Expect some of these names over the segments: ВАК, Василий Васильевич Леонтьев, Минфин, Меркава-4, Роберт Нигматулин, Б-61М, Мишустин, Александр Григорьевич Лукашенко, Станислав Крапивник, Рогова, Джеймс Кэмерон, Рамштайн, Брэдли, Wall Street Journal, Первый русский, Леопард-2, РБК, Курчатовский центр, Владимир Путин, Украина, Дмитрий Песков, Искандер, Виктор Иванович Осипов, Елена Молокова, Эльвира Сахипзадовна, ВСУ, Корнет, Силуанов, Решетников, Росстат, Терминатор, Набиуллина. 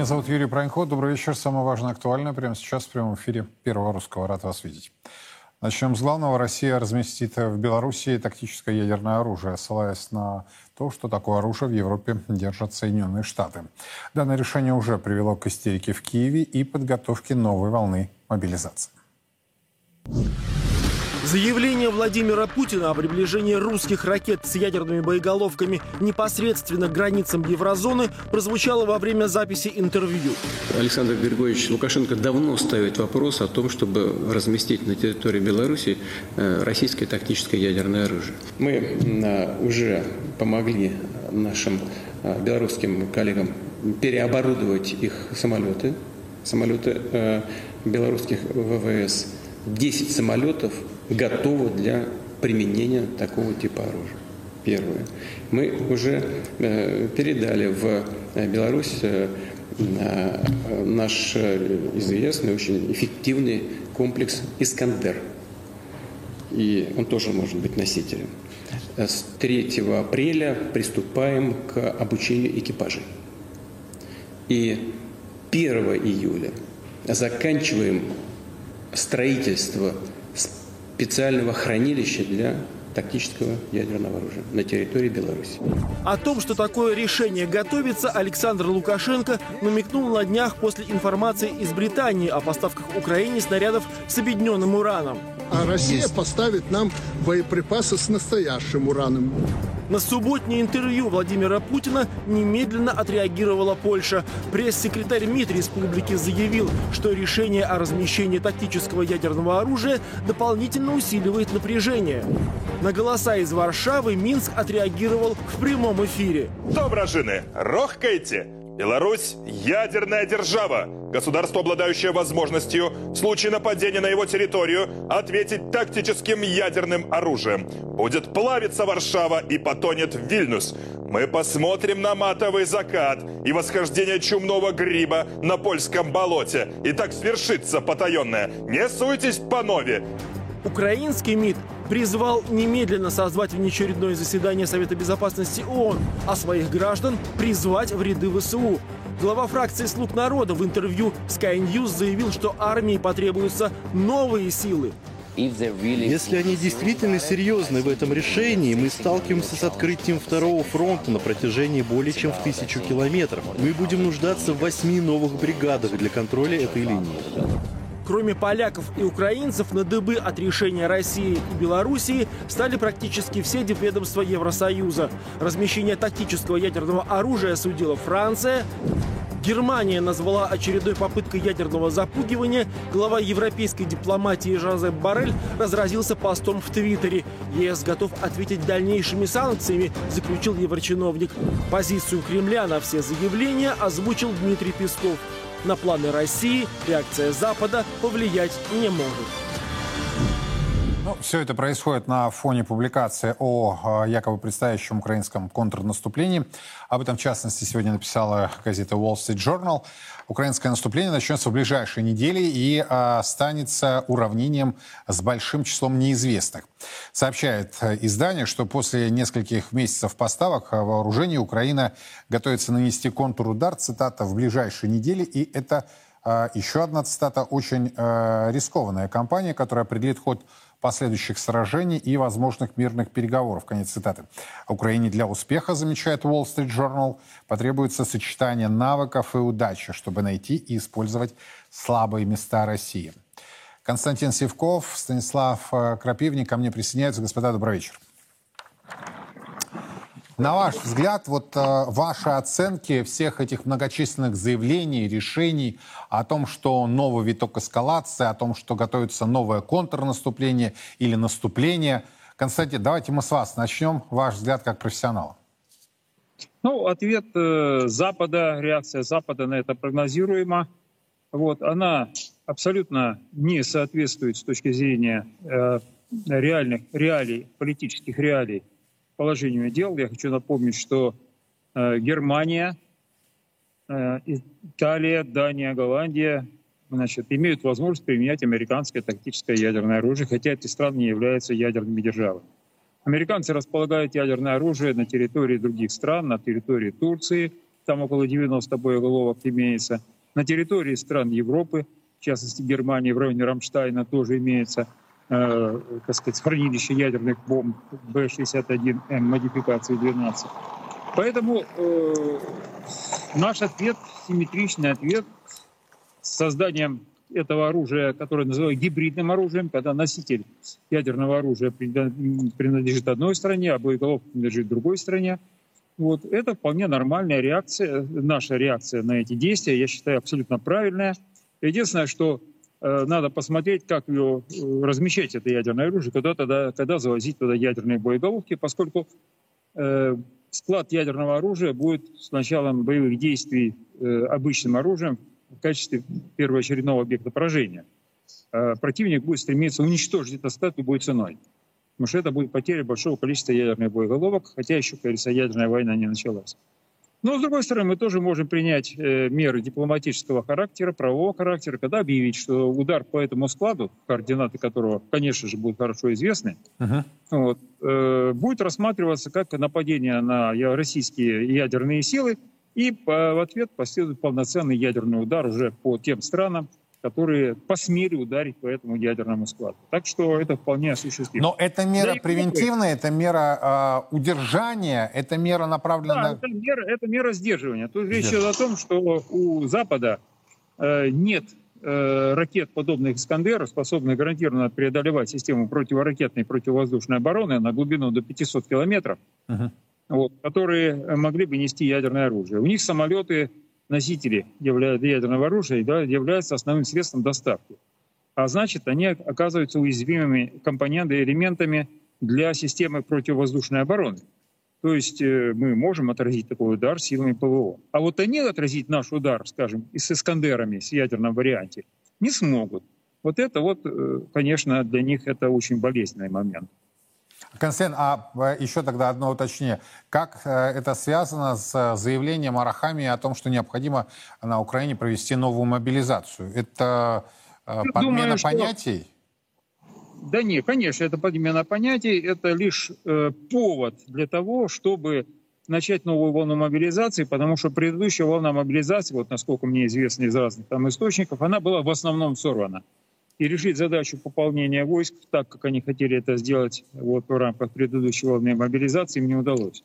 Меня зовут Юрий Прайнхот. Добрый вечер. Самое важное, актуальное прямо сейчас в прямом эфире Первого русского. Рад вас видеть. Начнем с главного. Россия разместит в Белоруссии тактическое ядерное оружие, ссылаясь на то, что такое оружие в Европе держат Соединенные Штаты. Данное решение уже привело к истерике в Киеве и подготовке новой волны мобилизации. Заявление Владимира Путина о приближении русских ракет с ядерными боеголовками непосредственно к границам еврозоны прозвучало во время записи интервью. Александр Григорьевич Лукашенко давно ставит вопрос о том, чтобы разместить на территории Беларуси российское тактическое ядерное оружие. Мы уже помогли нашим белорусским коллегам переоборудовать их самолеты белорусских ВВС. 10 самолетов готовы для применения такого типа оружия. Первое. Мы уже передали в Беларусь наш известный, очень эффективный комплекс «Искандер». И он тоже может быть носителем. С 3 апреля приступаем к обучению экипажей. И 1 июля заканчиваем строительство специального хранилища для тактического ядерного оружия на территории Беларуси. О том, что такое решение готовится, Александр Лукашенко намекнул на днях после информации из Британии о поставках Украине снарядов с обедненным ураном. А Россия поставит нам боеприпасы с настоящим ураном. На субботнее интервью Владимира Путина немедленно отреагировала Польша. Пресс-секретарь МИД республики заявил, что решение о размещении тактического ядерного оружия дополнительно усиливает напряжение. На голоса из Варшавы Минск отреагировал в прямом эфире. Добра жены, рохкайте! Беларусь – ядерная держава. Государство, обладающее возможностью в случае нападения на его территорию ответить тактическим ядерным оружием. Будет плавиться Варшава и потонет Вильнюс. Мы посмотрим на матовый закат и восхождение чумного гриба на польском болоте. И так свершится потаенное. Не суйтесь, панове! Украинский МИД призвал немедленно созвать внеочередное заседание Совета Безопасности ООН, а своих граждан призвать в ряды ВСУ. Глава фракции «Слуг народа» в интервью Sky News заявил, что армии потребуются новые силы. Если они действительно серьезны в этом решении, мы сталкиваемся с открытием второго фронта на протяжении более чем в 1000 километров. Мы будем нуждаться в 8 новых бригадах для контроля этой линии. Кроме поляков и украинцев, на дыбы от решения России и Белоруссии стали практически все дипведомства Евросоюза. Размещение тактического ядерного оружия осудила Франция. Германия назвала очередной попыткой ядерного запугивания. Глава европейской дипломатии Жозеп Боррель разразился постом в Твиттере. ЕС готов ответить дальнейшими санкциями, заключил еврочиновник. Позицию Кремля на все заявления озвучил Дмитрий Песков. На планы России реакция Запада повлиять не может. Все это происходит на фоне публикации о якобы предстоящем украинском контрнаступлении. Об этом, в частности, сегодня написала газета Wall Street Journal. Украинское наступление начнется в ближайшие недели и останется уравнением с большим числом неизвестных. Сообщает издание, что после нескольких месяцев поставок вооружений Украина готовится нанести контрудар, цитата, в ближайшие недели, и это еще одна цитата, очень рискованная кампания, которая определит ход последующих сражений и возможных мирных переговоров. Конец цитаты. Украине для успеха, замечает Wall Street Journal, потребуется сочетание навыков и удачи, чтобы найти и использовать слабые места России. Константин Сивков, Станислав Крапивник ко мне присоединяются. Господа, добрый вечер. На ваш взгляд, вот ваши оценки всех этих многочисленных заявлений, решений о том, что новый виток эскалации, о том, что готовится новое контрнаступление или наступление. Константин, давайте мы с вас начнем. Ваш взгляд как профессионала. Ответ Запада, реакция Запада на это прогнозируема. Она абсолютно не соответствует с точки зрения реальных реалий, политических реалий. Положению дел. Я хочу напомнить, что Германия, Италия, Дания, Голландия имеют возможность применять американское тактическое ядерное оружие, хотя эти страны не являются ядерными державами. Американцы располагают ядерное оружие на территории других стран, на территории Турции, там около 90 боеголовок имеется. На территории стран Европы, в частности Германии, в районе Рамштайна тоже имеется, так сказать, хранилище ядерных бомб Б-61М модификации 12. Поэтому наш ответ, симметричный ответ с созданием этого оружия, которое называют гибридным оружием, когда носитель ядерного оружия принадлежит одной стране, а боеголовка принадлежит другой стране. Вот. Это вполне нормальная реакция, наша реакция на эти действия, я считаю, абсолютно правильная. Единственное, что надо посмотреть, как ее размещать, это ядерное оружие, когда завозить туда ядерные боеголовки, поскольку склад ядерного оружия будет с началом боевых действий обычным оружием в качестве первоочередного объекта поражения. Противник будет стремиться уничтожить этот склад любой ценой, потому что это будет потеря большого количества ядерных боеголовок, хотя еще, как говорится, ядерная война не началась. Но, с другой стороны, мы тоже можем принять меры дипломатического характера, правового характера, когда объявить, что удар по этому складу, координаты которого, конечно же, будут хорошо известны, вот, будет рассматриваться как нападение на российские ядерные силы, и в ответ последует полноценный ядерный удар уже по тем странам, которые посмели ударить по этому ядерному складу. Так что это вполне осуществимо. Но это мера превентивная, это мера удержания, это мера направленная... Да, это мера сдерживания. Тут речь идет о том, что у Запада нет ракет, подобных «Искандеру», способных гарантированно преодолевать систему противоракетной и противовоздушной обороны на глубину до 500 километров, вот, которые могли бы нести ядерное оружие. У них самолеты... носители ядерного оружия являются основным средством доставки. А значит, они оказываются уязвимыми компонентами и элементами для системы противовоздушной обороны. То есть мы можем отразить такой удар силами ПВО. А вот они отразить наш удар, скажем, с «Искандерами», с ядерном варианте, не смогут. Вот это, вот, конечно, для них это очень болезненный момент. Константин, а еще тогда одно уточнение. Как это связано с заявлением Арахамии о том, что необходимо на Украине провести новую мобилизацию? Это подмена понятий? Да нет, конечно, это подмена понятий. Это лишь повод для того, чтобы начать новую волну мобилизации, потому что предыдущая волна мобилизации, вот насколько мне известно из разных там источников, она была в основном сорвана. И решить задачу пополнения войск, так как они хотели это сделать вот, в рамках предыдущей волны мобилизации, им не удалось.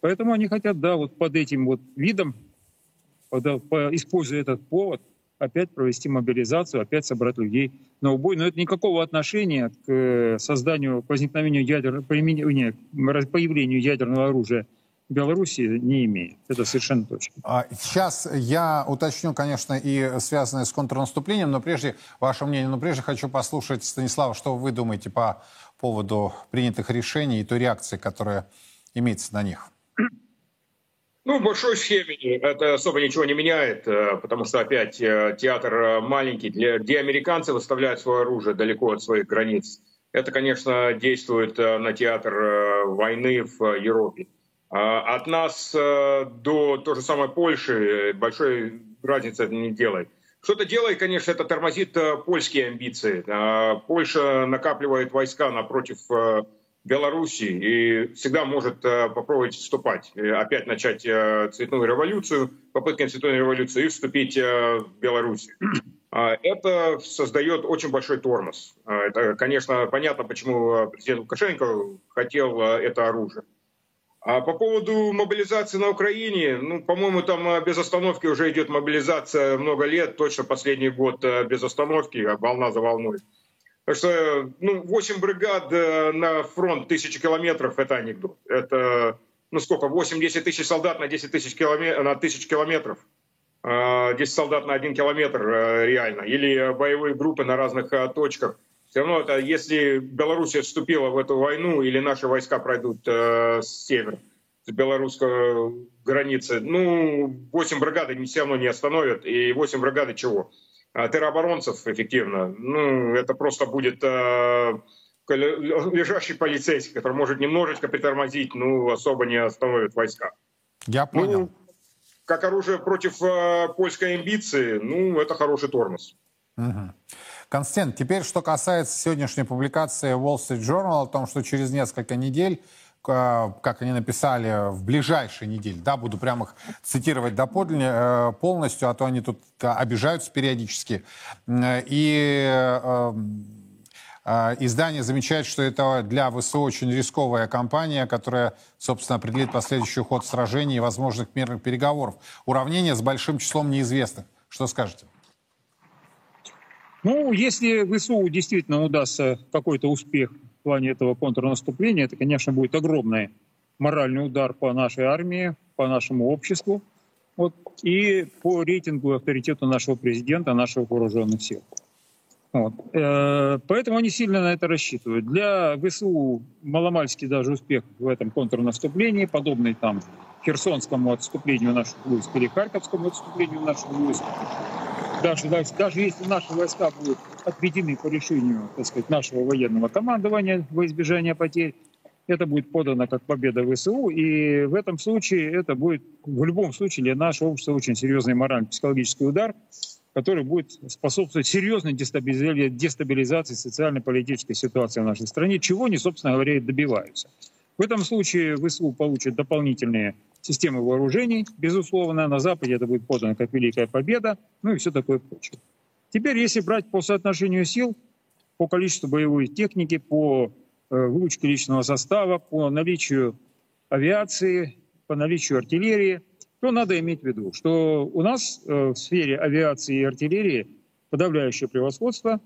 Поэтому они хотят, да, вот под этим вот видом, используя этот повод, опять провести мобилизацию, опять собрать людей на убой. Но это никакого отношения к созданию, к возникновению появлению ядерного оружия Беларуси не имеет. Это совершенно точно. Сейчас я уточню, конечно, и связанное с контрнаступлением, но прежде, ваше мнение, но прежде хочу послушать Станислава, что вы думаете по поводу принятых решений и той реакции, которая имеется на них? Ну, в большой схеме это особо ничего не меняет, потому что опять театр маленький, где американцы выставляют свое оружие далеко от своих границ. Это, конечно, действует на театр войны в Европе. От нас до той же самой Польши большой разницы это не делает. Что-то делает, конечно, это тормозит польские амбиции. Польша накапливает войска напротив Беларуси и всегда может попробовать вступать, опять начать цветную революцию, попытки цветной революции и вступить в Беларусь. Это создает очень большой тормоз. Это, конечно, понятно, почему президент Лукашенко хотел это оружие. А по поводу мобилизации на Украине, ну, по-моему, там без остановки уже идет мобилизация много лет, точно последний год без остановки, волна за волной. Так что, ну, 8 бригад на фронт, 1000 километров, это анекдот. Это, ну, сколько, 8-10 тысяч солдат на 10 тысяч километров, 10 солдат на 1 километр реально, или боевые группы на разных точках. Все равно, это, если Белоруссия вступила в эту войну или наши войска пройдут с севера, с белорусской границы, ну, 8 бригад все равно не остановят. И 8 бригад чего? Терроборонцев эффективно. Ну, это просто будет лежащий полицейский, который может немножечко притормозить, ну, особо не остановит войска. Я понял. Ну, как оружие против польской амбиции, ну, это хороший тормоз. Угу. Константин, теперь что касается сегодняшней публикации Wall Street Journal о том, что через несколько недель к как они написали, в ближайшие недели. Да, буду прямо их цитировать доподлинно, полностью, а то они тут обижаются периодически. И издание замечает, что это для ВСУ очень рисковая кампания, которая, собственно, определит последующий ход сражений и возможных мирных переговоров. Уравнение с большим числом неизвестных. Что скажете? Ну, если ВСУ действительно удастся какой-то успех в плане этого контрнаступления, это, конечно, будет огромный моральный удар по нашей армии, по нашему обществу, вот, и по рейтингу и авторитету нашего президента, наших вооруженных сил. Вот. Поэтому они сильно на это рассчитывают. Для ВСУ маломальский даже успех в этом контрнаступлении, подобный там Херсонскому отступлению наших войск или Харьковскому отступлению наших войск. Даже если наши войска будут отведены по решению, так сказать, нашего военного командования во избежание потерь, это будет подано как победа ВСУ, и в этом случае это будет в любом случае для нашего общества очень серьезный морально-психологический удар, который будет способствовать серьезной дестабилизации социально-политической ситуации в нашей стране, чего они, собственно говоря, и добиваются. В этом случае ВСУ получит дополнительные системы вооружений, безусловно. На Западе это будет подано как великая победа, ну и все такое прочее. Теперь, если брать по соотношению сил, по количеству боевой техники, по выучке личного состава, по наличию авиации, по наличию артиллерии, то надо иметь в виду, что у нас в сфере авиации и артиллерии подавляющее превосходство.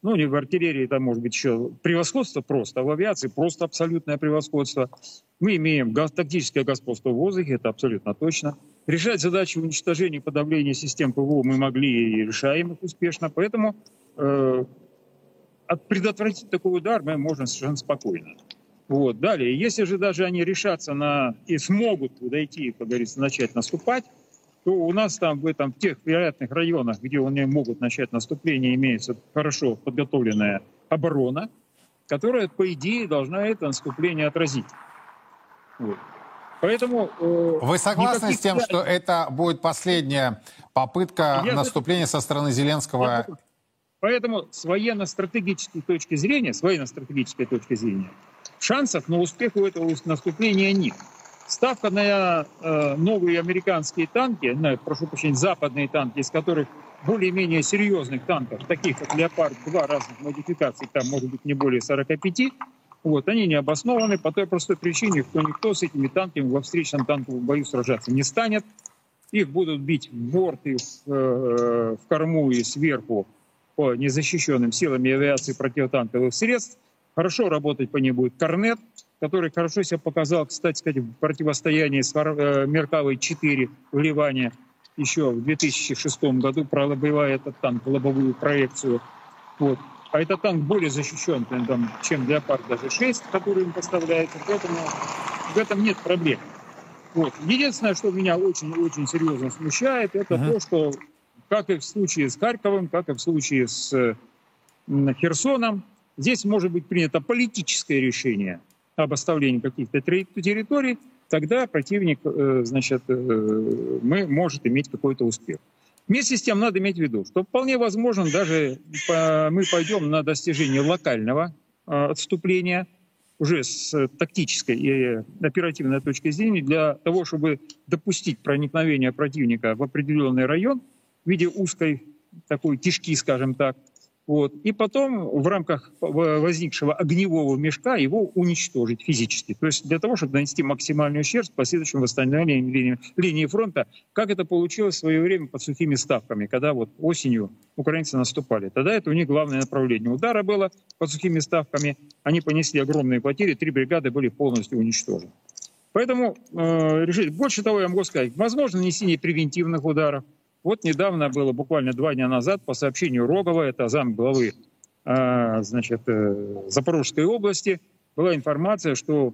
Ну, не в артиллерии, там может быть еще превосходство просто, а в авиации просто абсолютное превосходство. Мы имеем тактическое господство в воздухе, это абсолютно точно. Решать задачи уничтожения и подавления систем ПВО мы могли и решаем их успешно. Поэтому предотвратить такой удар мы можем совершенно спокойно. Вот. Далее, если же даже они решатся и смогут дойти, как говорится, начать наступать, то у нас там в тех вероятных районах, где они могут начать наступление, имеется хорошо подготовленная оборона, которая, по идее, должна это наступление отразить. Вот. Поэтому... Вы согласны с тем, что это будет последняя попытка наступления со стороны Зеленского? Поэтому с военно-стратегической точки зрения, шансов на успех у этого наступления нет. Ставка на новые американские танки, прошу прощения, западные танки, из которых более-менее серьезных танков, таких как «Леопард-2» разных модификаций, там может быть не более 45, вот, они не обоснованы по той простой причине, что никто с этими танками во встречном танковом бою сражаться не станет. Их будут бить в борт и в корму и сверху по незащищенным силами авиации противотанковых средств. Хорошо работать по ней будет «Корнет», который хорошо себя показал, кстати сказать, в противостоянии с «Меркавой-4» в Ливане еще в 2006 году, пробивая этот танк в лобовую проекцию. Вот. А этот танк более защищен, чем «Леопард» даже 6, который им поставляется, поэтому в этом нет проблем. Вот. Единственное, что меня очень-очень серьезно смущает, это то, что как и в случае с Харьковом, как и в случае с Херсоном, здесь может быть принято политическое решение об оставлении каких-то территорий, тогда противник, может иметь какой-то успех. Вместе с тем надо иметь в виду, что вполне возможно даже мы пойдем на достижение локального отступления уже с тактической и оперативной точки зрения для того, чтобы допустить проникновение противника в определенный район в виде узкой такой кишки, скажем так. Вот. И потом в рамках возникшего огневого мешка его уничтожить физически. То есть для того, чтобы нанести максимальный ущерб в последующем восстановлении линии фронта, как это получилось в свое время под сухими ставками, когда осенью украинцы наступали. Тогда это у них главное направление удара было под сухими ставками. Они понесли огромные потери, 3 бригады были полностью уничтожены. Поэтому решили. Больше того, я могу сказать, возможно нанесение превентивных ударов. Вот недавно было, буквально 2 дня назад, по сообщению Рогова, это замглавы Запорожской области, была информация, что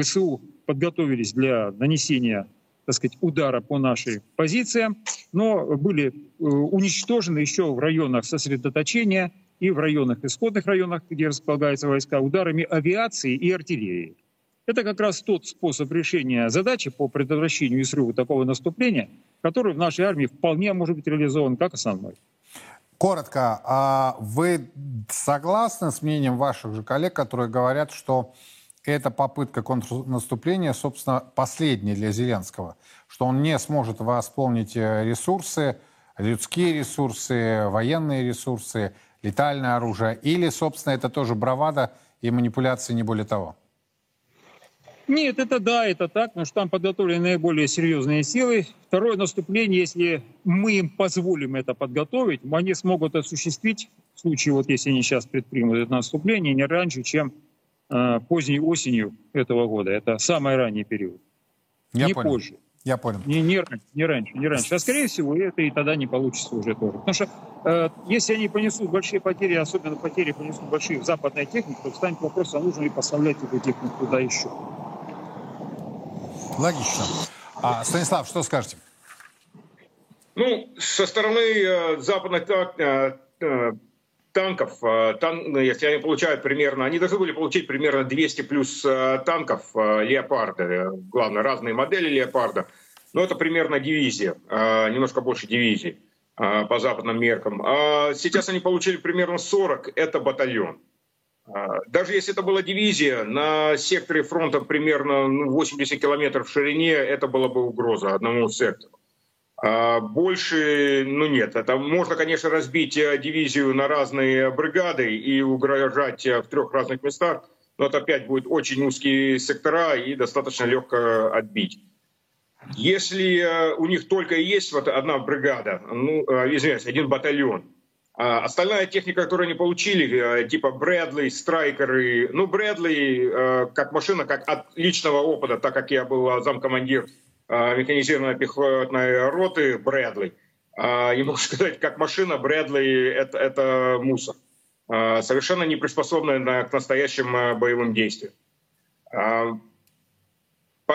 ВСУ подготовились для нанесения, так сказать, удара по нашей позиции, но были уничтожены еще в районах сосредоточения и в исходных районах, где располагаются войска, ударами авиации и артиллерии. Это как раз тот способ решения задачи по предотвращению и срыву такого наступления, который в нашей армии вполне может быть реализован как основной. Коротко, вы согласны с мнением ваших же коллег, которые говорят, что эта попытка контрнаступления, собственно, последняя для Зеленского, что он не сможет восполнить ресурсы, людские ресурсы, военные ресурсы, летальное оружие, или, собственно, это тоже бравада и манипуляции, не более того? Нет, это да, это так, потому что там подготовлены наиболее серьезные силы. Второе наступление, если мы им позволим это подготовить, они смогут осуществить, в случае, вот если они сейчас предпримут это наступление, не раньше, чем поздней осенью этого года. Это самый ранний период. Я не понял. Позже. Я понял. Не раньше. А скорее всего, это и тогда не получится уже тоже. Потому что если они понесут большие потери, особенно потери понесут большие в западной технике, то встанет вопрос, а нужно ли поставлять эту технику туда еще. Логично. А, Станислав, что скажете? Ну, со стороны западных танков, если они получают примерно, они должны были получить примерно 200 плюс танков «Леопарда», главное, разные модели «Леопарда», но это примерно дивизия, немножко больше дивизии по западным меркам. А сейчас они получили примерно 40, это батальон. Даже если это была дивизия, на секторе фронта примерно 80 километров в ширине, это была бы угроза одному сектору. Больше, ну нет, это можно, конечно, разбить дивизию на разные бригады и угрожать в трех разных местах, но это опять будет очень узкие сектора и достаточно легко отбить. Если у них только есть вот одна бригада, ну, извиняюсь, один батальон, остальная техника, которую они получили, типа Брэдли, Страйкеры, ну Брэдли как машина, как от личного опыта, так как я был замкомандир механизированной пехотной роты Брэдли. И могу сказать, как машина Брэдли это мусор. Совершенно не приспособленная к настоящим боевым действиям.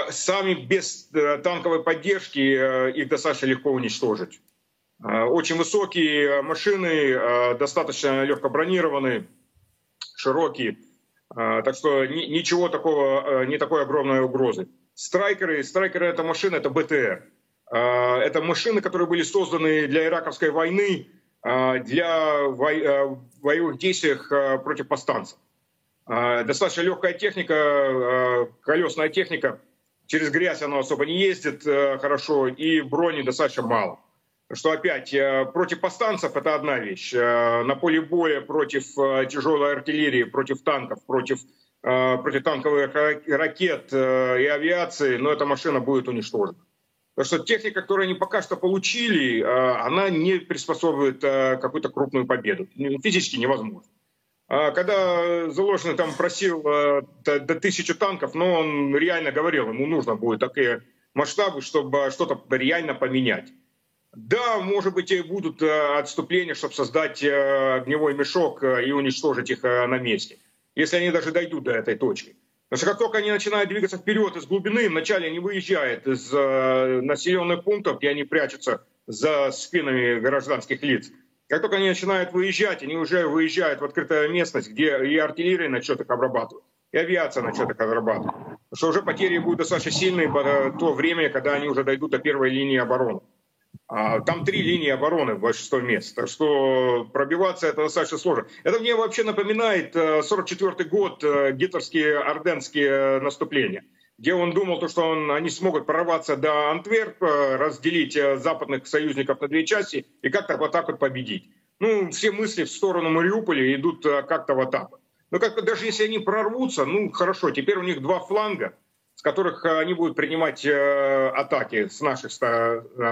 Сами без танковой поддержки их достаточно легко уничтожить. Очень высокие машины, достаточно легко бронированные, широкие. Так что ничего такого, не такой огромной угрозы. Страйкеры — это машины, это БТР. Это машины, которые были созданы для Ираковской войны, для боевых действий против повстанцев. Достаточно легкая техника, колесная техника. Через грязь она особо не ездит хорошо, и брони достаточно мало. Что опять, против повстанцев это одна вещь. На поле боя против тяжелой артиллерии, против танков, противотанковых ракет и авиации, но эта машина будет уничтожена. Потому что техника, которую они пока что получили, она не приспособит какую-то крупную победу. Физически невозможно. Когда Заложный там просил до 1000 танков, но он реально говорил, ему нужно будет такие масштабы, чтобы что-то реально поменять. Да, может быть, и будут отступления, чтобы создать огневой мешок и уничтожить их на месте. Если они даже дойдут до этой точки. Потому что как только они начинают двигаться вперед из глубины, вначале они выезжают из населенных пунктов, и они прячутся за спинами гражданских лиц. Как только они начинают выезжать, они уже выезжают в открытую местность, где и артиллерия начнет их обрабатывать, и авиация начнет их обрабатывать. Потому что уже потери будут достаточно сильные в то время, когда они уже дойдут до первой линии обороны. Там 3 линии обороны в большинстве мест, так что пробиваться это достаточно сложно. Это мне вообще напоминает 1944 год, гитлеровские орденские наступления, где он думал, что они смогут прорваться до Антверпа, разделить западных союзников на 2 части и как-то в атаку победить. Ну, все мысли в сторону Мариуполя идут как-то в атаку. Но как-то даже если они прорвутся, ну хорошо, теперь у них 2 фланга, с которых они будут принимать атаки с наших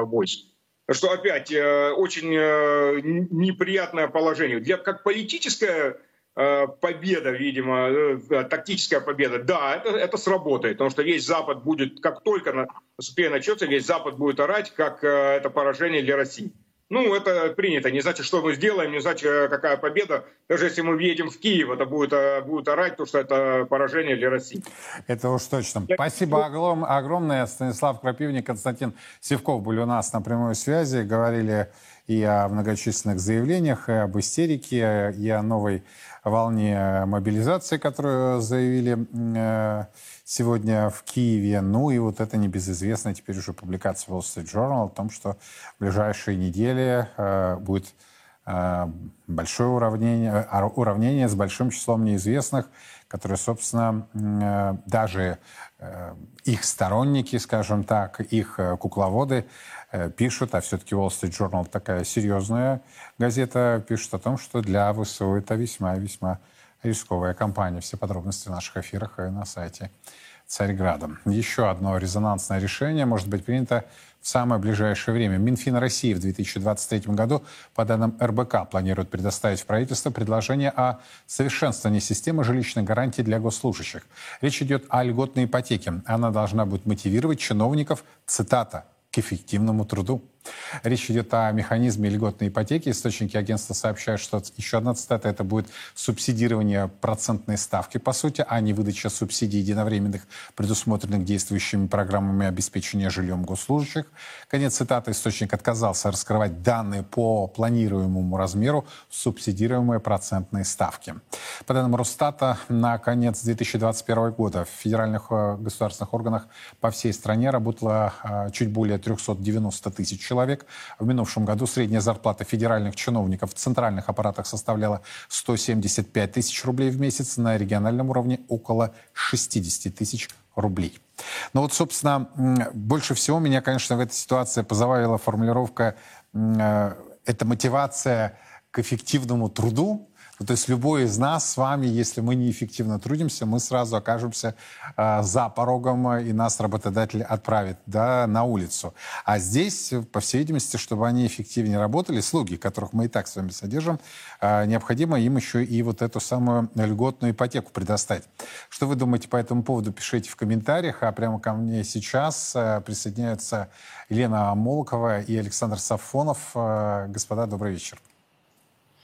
войск. Что опять очень неприятное положение. Как политическая победа, видимо, тактическая победа, да, это сработает, потому что весь Запад будет, как только наступление начнется, весь Запад будет орать, как это поражение для России. Ну, это принято, не значит, что мы сделаем, не значит, какая победа. Даже если мы въедем в Киев, это будет орать, потому что это поражение для России. Это уж точно. Спасибо огромное. Станислав Крапивник, Константин Сивков были у нас на прямой связи, говорили и о многочисленных заявлениях, и об истерике, и о новой волне мобилизации, которую заявили сегодня в Киеве. Ну и вот эта небезызвестная теперь уже публикация Wall Street Journal о том, что в ближайшие недели будет большое уравнение с большим числом неизвестных, которые, собственно, даже их сторонники, скажем так, их кукловоды пишут, а все-таки Wall Street Journal такая серьезная газета, пишут о том, что для ВСУ это весьма-весьма рисковая кампания. Все подробности в наших эфирах и на сайте Царьграда. Еще одно резонансное решение может быть принято в самое ближайшее время. Минфин России в 2023 году, по данным РБК, планирует предоставить в правительство предложение о совершенствовании системы жилищных гарантий для госслужащих. Речь идет о льготной ипотеке. Она должна будет мотивировать чиновников, цитата, к эффективному труду. Речь идет о механизме льготной ипотеки. Источники агентства сообщают, что еще одна цитата – это будет субсидирование процентной ставки, по сути, а не выдача субсидий единовременных, предусмотренных действующими программами обеспечения жильем госслужащих. Конец цитаты. Источник отказался раскрывать данные по планируемому размеру субсидируемой процентной ставки. По данным Росстата, на конец 2021 года в федеральных государственных органах по всей стране работало чуть более 390 тысяч человек. В минувшем году средняя зарплата федеральных чиновников в центральных аппаратах составляла 175 тысяч рублей в месяц, на региональном уровне около 60 тысяч рублей. Но вот, собственно, больше всего меня, конечно, в этой ситуации позабавила формулировка «это мотивация к эффективному труду». То есть любой из нас с вами, если мы неэффективно трудимся, мы сразу окажемся за порогом, и нас работодатель отправит на улицу. А здесь, по всей видимости, чтобы они эффективнее работали, слуги, которых мы и так с вами содержим, необходимо им еще и вот эту самую льготную ипотеку предоставить. Что вы думаете по этому поводу, пишите в комментариях. А прямо ко мне сейчас присоединяются Елена Молокова и Александр Сафонов. Господа, добрый вечер.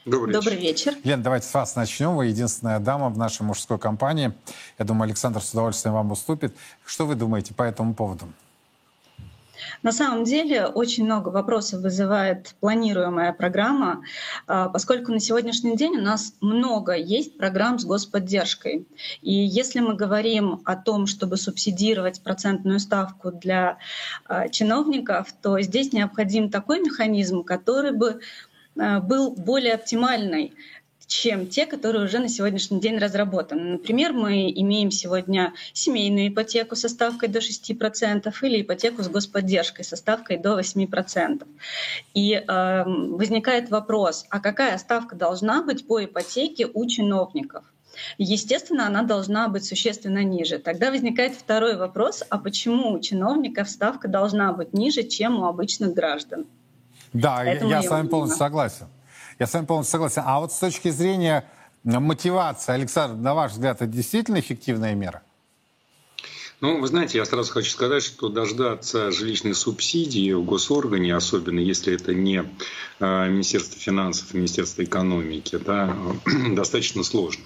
Добрый вечер. Лен, давайте с вас начнем. Вы единственная дама в нашей мужской компании. Я думаю, Александр с удовольствием вам уступит. Что вы думаете по этому поводу? На самом деле очень много вопросов вызывает планируемая программа, поскольку на сегодняшний день у нас много есть программ с господдержкой. И если мы говорим о том, чтобы субсидировать процентную ставку для чиновников, то здесь необходим такой механизм, который бы был более оптимальный, чем те, которые уже на сегодняшний день разработаны. Например, мы имеем сегодня семейную ипотеку со ставкой до 6% или ипотеку с господдержкой со ставкой до 8%. И возникает вопрос, а какая ставка должна быть по ипотеке у чиновников? Естественно, она должна быть существенно ниже. Тогда возникает второй вопрос, а почему у чиновников ставка должна быть ниже, чем у обычных граждан? Да, я с вами полностью согласен. А вот с точки зрения мотивации, Александр, на ваш взгляд, это действительно эффективная мера? Ну, вы знаете, я сразу хочу сказать, что дождаться жилищной субсидии в госоргане, особенно если это не Министерство финансов, Министерство экономики, да, достаточно сложно.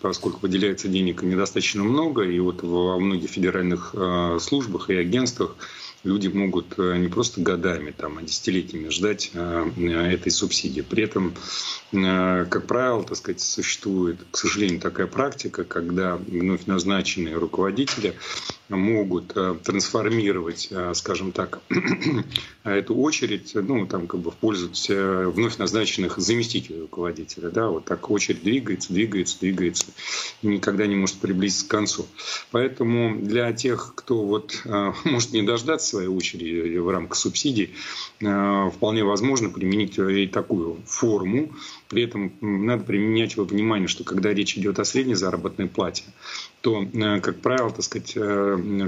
Поскольку выделяется денег недостаточно много, и вот во многих федеральных службах и агентствах люди могут не просто годами, а десятилетиями ждать этой субсидии. При этом, как правило, так сказать, существует, к сожалению, такая практика, когда вновь назначенные руководители могут трансформировать, скажем так, эту очередь, в пользу вновь назначенных заместителей руководителя. Да? Вот так очередь двигается, никогда не может приблизиться к концу. Поэтому для тех, кто может не дождаться своей очереди в рамках субсидий, вполне возможно применить и такую форму. При этом надо применять во внимание, что когда речь идет о средней заработной плате, то, как правило, так сказать,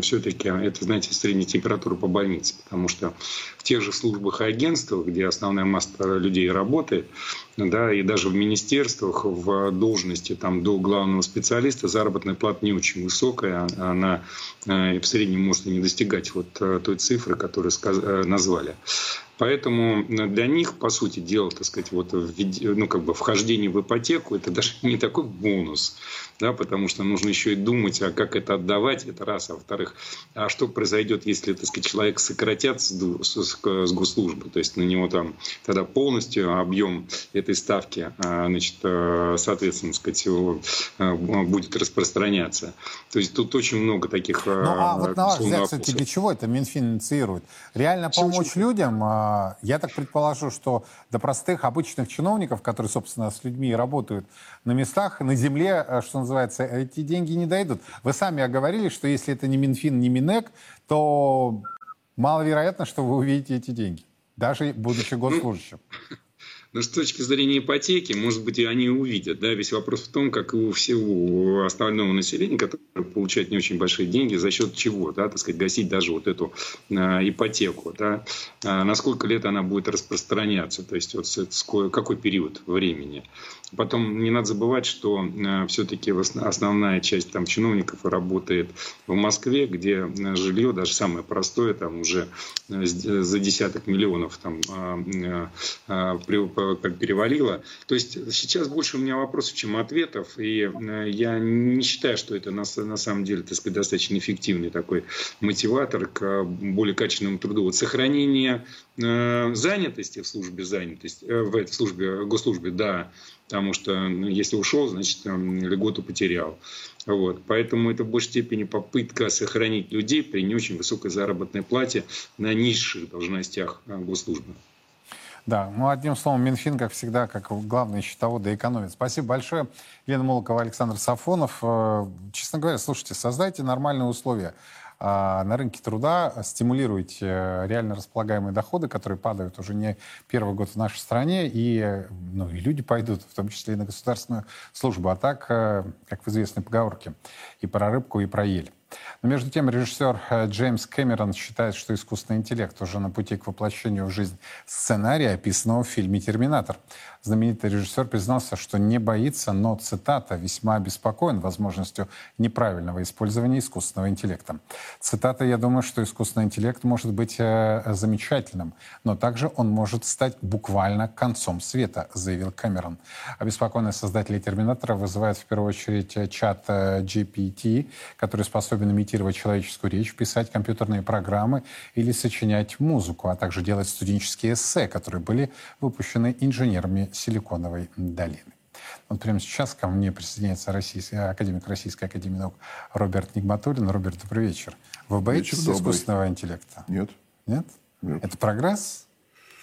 все-таки это, знаете, средняя температура по больнице, потому что в тех же службах и агентствах, где основная масса людей работает, да, и даже в министерствах, в должности до главного специалиста заработная плата не очень высокая, она в среднем может и не достигать той цифры, которую назвали. Поэтому для них, по сути дела, так сказать, вхождение в ипотеку – это даже не такой бонус, да, потому что нужно еще и думать, а как это отдавать, это раз, а во-вторых, а что произойдет, если, так сказать, человек сократят с госслужбы, то есть на него тогда полностью объем этой ставки, соответственно, так сказать, будет распространяться. То есть тут очень много таких. Ну а вот на ваш взгляд, кстати, для чего это Минфин инициирует? Реально помочь людям? Я так предположу, что до простых обычных чиновников, которые, собственно, с людьми работают на местах, на земле, что называется, эти деньги не дойдут. Вы сами оговорились, что если это не Минфин, не Минэк, то маловероятно, что вы увидите эти деньги, даже будучи госслужащим. Но с точки зрения ипотеки, может быть, и они увидят. Да? Весь вопрос в том, как и у всего остального населения, которое получает не очень большие деньги, за счет чего, да, так сказать, гасить даже вот эту ипотеку. Да? На сколько лет она будет распространяться, то есть вот, какой период времени. Потом не надо забывать, что все-таки основная часть там чиновников работает в Москве, где жилье, даже самое простое, там уже за десяток миллионов там, как перевалило. То есть сейчас больше у меня вопросов, чем ответов. И я не считаю, что это на самом деле, так сказать, достаточно эффективный такой мотиватор к более качественному труду. Вот сохранение занятости в службе занятости, в службе, госслужбе, да, потому что если ушел, значит, льготу потерял. Вот. Поэтому это в большей степени попытка сохранить людей при не очень высокой заработной плате на низших должностях госслужбы. Да, ну одним словом, Минфин, как всегда, как главный счетовод и экономит. Спасибо большое, Елена Молокова, Александр Сафонов. Честно говоря, слушайте, создайте нормальные условия на рынке труда, стимулируйте реально располагаемые доходы, которые падают уже не первый год в нашей стране, и, ну, и люди пойдут, в том числе и на государственную службу. А так, как в известной поговорке, и про рыбку, и про ель. Но между тем режиссер Джеймс Кэмерон считает, что искусственный интеллект уже на пути к воплощению в жизнь сценария, описанного в фильме «Терминатор». Знаменитый режиссер признался, что не боится, но, цитата, «весьма обеспокоен возможностью неправильного использования искусственного интеллекта». Цитата, «я думаю, что искусственный интеллект может быть замечательным, но также он может стать буквально концом света», заявил Кэмерон. Обеспокоенность создателей «Терминатора» вызывает в первую очередь чат GPT, который способен имитировать человеческую речь, писать компьютерные программы или сочинять музыку, а также делать студенческие эссе, которые были выпущены инженерами Силиконовой долины. Вот прямо сейчас ко мне присоединяется академик Российской академии наук Роберт Нигматулин. Роберт, добрый вечер. Вы боитесь искусственного интеллекта? Нет. Нет? Нет. Это прогресс?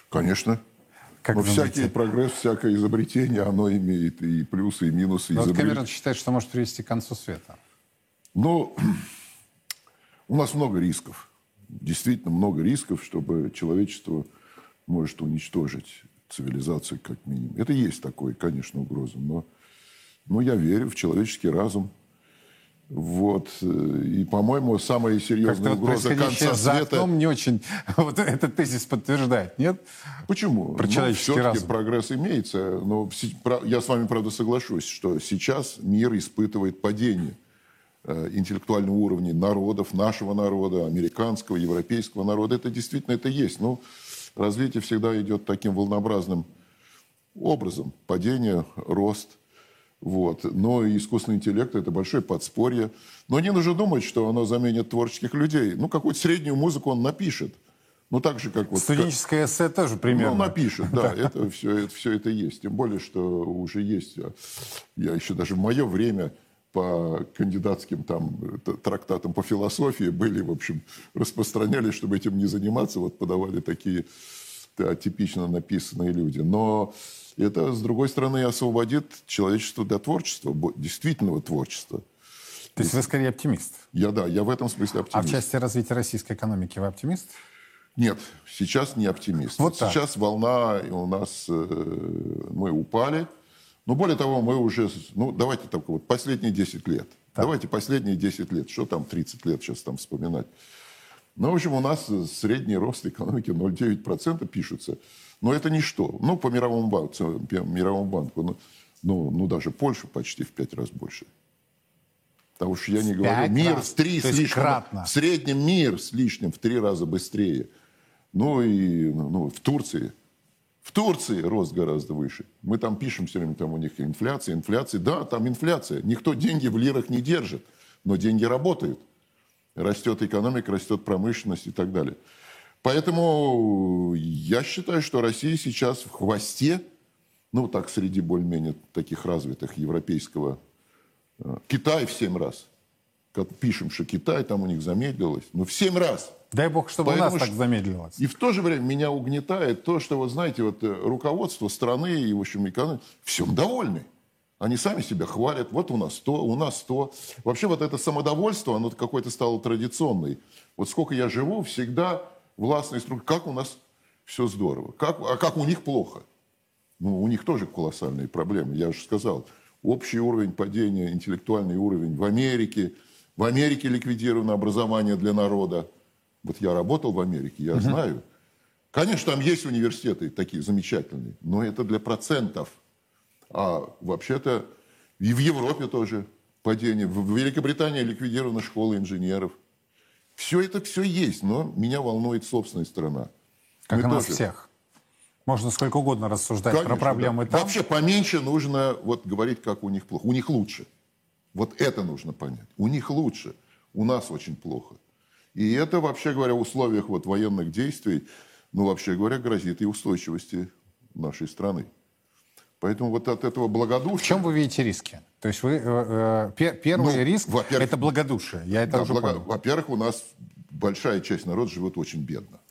Конечно. Как но всякий прогресс, всякое изобретение, оно имеет и плюсы, и минусы. Вот Кэмерон считает, что может привести к концу света. Но у нас много рисков, действительно много рисков, чтобы человечество может уничтожить цивилизацию как минимум. Это есть такое, конечно, угроза, но я верю в человеческий разум. Вот. И, по-моему, самая серьезная угроза конца света... не очень вот этот тезис подтверждает, нет? Почему? Про человеческий разум. Все-таки прогресс имеется, но я с вами, правда, соглашусь, что сейчас мир испытывает падение интеллектуального уровня народов, нашего народа, американского, европейского народа. Это действительно это есть. Но развитие всегда идет таким волнообразным образом. Падение, рост. Вот. Но и искусственный интеллект – это большое подспорье. Но не нужно думать, что оно заменит творческих людей. Ну, какую-то среднюю музыку он напишет. Ну, так же, как... Студенческое эссе тоже примерно. Ну, напишет, да, это есть. Тем более, что уже есть. Я еще даже в мое время... по кандидатским там трактатам по философии были, в общем, распространялись, чтобы этим не заниматься, вот подавали такие типично написанные люди. Но это, с другой стороны, освободит человечество для творчества, действительного творчества. То есть вы скорее оптимист? Я в этом смысле оптимист. А в части развития российской экономики вы оптимист? Нет, сейчас не оптимист. Вот сейчас волна у нас, мы упали. Но более того, мы уже, давайте так вот, последние 10 лет. Так. Давайте последние 10 лет, что там 30 лет сейчас там вспоминать. Ну, в общем, у нас средний рост экономики 0,9% пишется. Но это ничто. Ну, по Мировому банку. Даже Польша почти в 5 раз больше. Потому что я не говорю, мир в 3 с лишним. В среднем мир с лишним в 3 раза быстрее. В Турции... В Турции рост гораздо выше. Мы там пишем все время, там у них инфляция. Да, там инфляция. Никто деньги в лирах не держит, но деньги работают. Растет экономика, растет промышленность и так далее. Поэтому я считаю, что Россия сейчас в хвосте, среди более-менее таких развитых европейского... Китай в 7 раз. Пишем, что Китай там у них замедлилось. Но в 7 раз Дай бог, чтобы у нас так замедлилось. И в то же время меня угнетает то, что, руководство страны и, экономики, всем довольны. Они сами себя хвалят. Вот у нас то, у нас то. Вообще это самодовольство, оно какое-то стало традиционной. Сколько я живу, всегда властные структуры. Как у нас все здорово. Как у них плохо. У них тоже колоссальные проблемы. Я уже сказал, общий уровень падения, интеллектуальный уровень в Америке. В Америке ликвидировано образование для народа. Я работал в Америке, я знаю. Конечно, там есть университеты такие замечательные, но это для процентов. А вообще-то и в Европе тоже падение. В Великобритании ликвидированы школы инженеров. Все это есть, но меня волнует собственная страна. Как и нас всех. Можно сколько угодно рассуждать, конечно, про проблемы там. Вообще поменьше нужно говорить, как у них плохо. У них лучше. Это нужно понять. У них лучше. У нас очень плохо. И это, вообще говоря, в условиях военных действий, грозит и устойчивости нашей страны. Поэтому от этого благодушия... В чем вы видите риски? То есть первый риск – это благодушие. Я это уже понял. Во-первых, у нас большая часть народа живет очень бедно.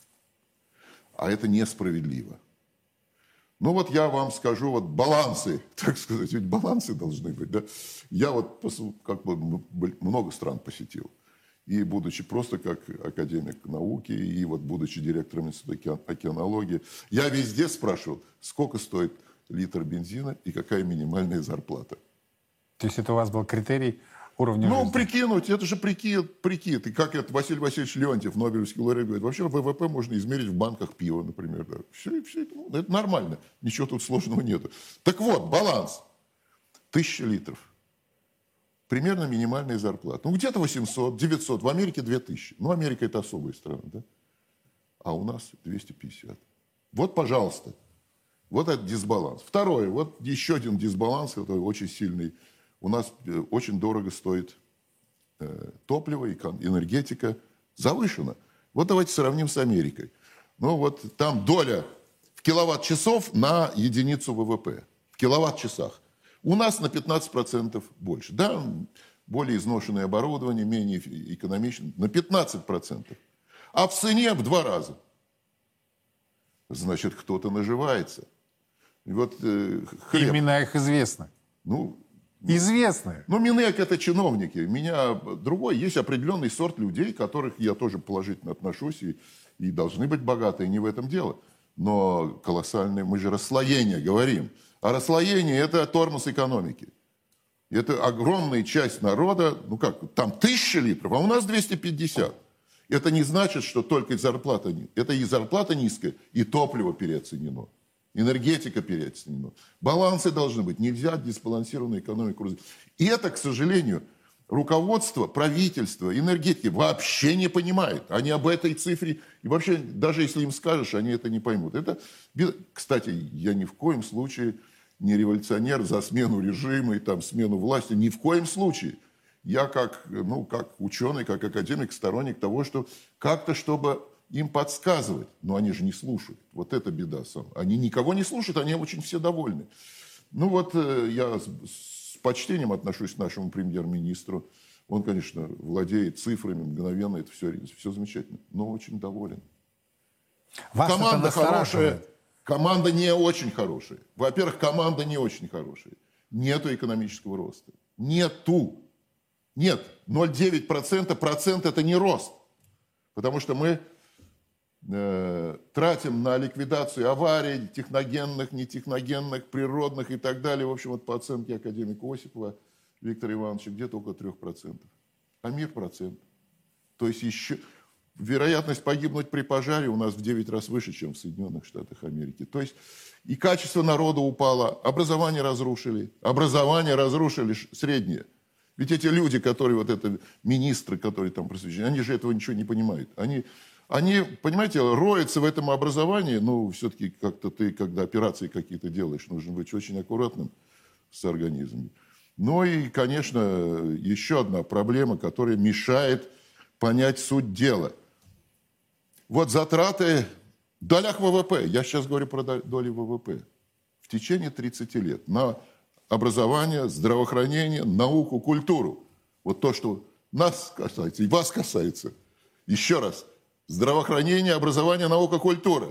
А это несправедливо. Я вам скажу балансы, так сказать. Ведь балансы должны быть, да? Я много стран посетил. И будучи просто как академик науки, и будучи директором института океанологии, я везде спрашивал, сколько стоит литр бензина и какая минимальная зарплата. То есть это у вас был критерий уровня жизни? Прикинуть, это же прикид. И как Василий Васильевич Леонтьев, Нобелевский лауреат, говорит, вообще ВВП можно измерить в банках пива, например. Да. Все, это нормально, ничего тут сложного нету. Так баланс. 1000 литров. Примерно минимальная зарплата. Где-то 800, 900, в Америке 2000. Америка это особая страна, да? А у нас 250. Пожалуйста. Этот дисбаланс. Второе, еще один дисбаланс, который очень сильный. У нас очень дорого стоит топливо, и энергетика завышена. Давайте сравним с Америкой. Там доля в киловатт-часов на единицу ВВП. В киловатт-часах. У нас на 15% больше. Да, более изношенное оборудование, менее экономичное. На 15%. А в цене в 2 раза. Значит, кто-то наживается. Хлеб. Имена их известны. Известны. Минэк – это чиновники. Меня другой. Есть определенный сорт людей, которых я тоже положительно отношусь, и должны быть богатые, не в этом дело. Но колоссальное, мы же расслоение говорим. А расслоение – это тормоз экономики. Это огромная часть народа, там 1000 литров, а у нас 250. Это не значит, что только зарплата... Это и зарплата низкая, и топливо переоценено, энергетика переоценена. Балансы должны быть. Нельзя дисбалансированную экономику развивать. И это, к сожалению, руководство, правительство, энергетики вообще не понимает. Они об этой цифре... И вообще, даже если им скажешь, они это не поймут. Это... Кстати, я ни в коем случае не революционер за смену режима и смену власти. Ни в коем случае. Я как ученый, как академик, сторонник того, что как-то, чтобы им подсказывать. Но они же не слушают. Это беда сама. Они никого не слушают, они очень все довольны. Я с почтением отношусь к нашему премьер-министру. Он, конечно, владеет цифрами мгновенно, это все замечательно. Но очень доволен. Команда хорошая. Команда не очень хорошая. Во-первых, команда не очень хорошая. Нету экономического роста. Нету. Нет, 0,9% процент это не рост, потому что мы тратим на ликвидацию аварий, техногенных, нетехногенных, природных и так далее. По оценке академика Осипова Виктора Ивановича, где-то около 3%. А мир процент. То есть еще вероятность погибнуть при пожаре у нас в 9 раз выше, чем в Соединенных Штатах Америки. То есть и качество народа упало, образование разрушили среднее. Ведь эти люди, которые министры, которые там просвещены, они же этого ничего не понимают. Они, понимаете, роются в этом образовании, все-таки как-то ты, когда операции какие-то делаешь, нужно быть очень аккуратным с организмом. И, конечно, еще одна проблема, которая мешает понять суть дела. Затраты в долях ВВП, я сейчас говорю про доли ВВП, в течение 30 лет на образование, здравоохранение, науку, культуру. То, что нас касается и вас касается. Еще раз, Здравоохранение, образование, наука, культура.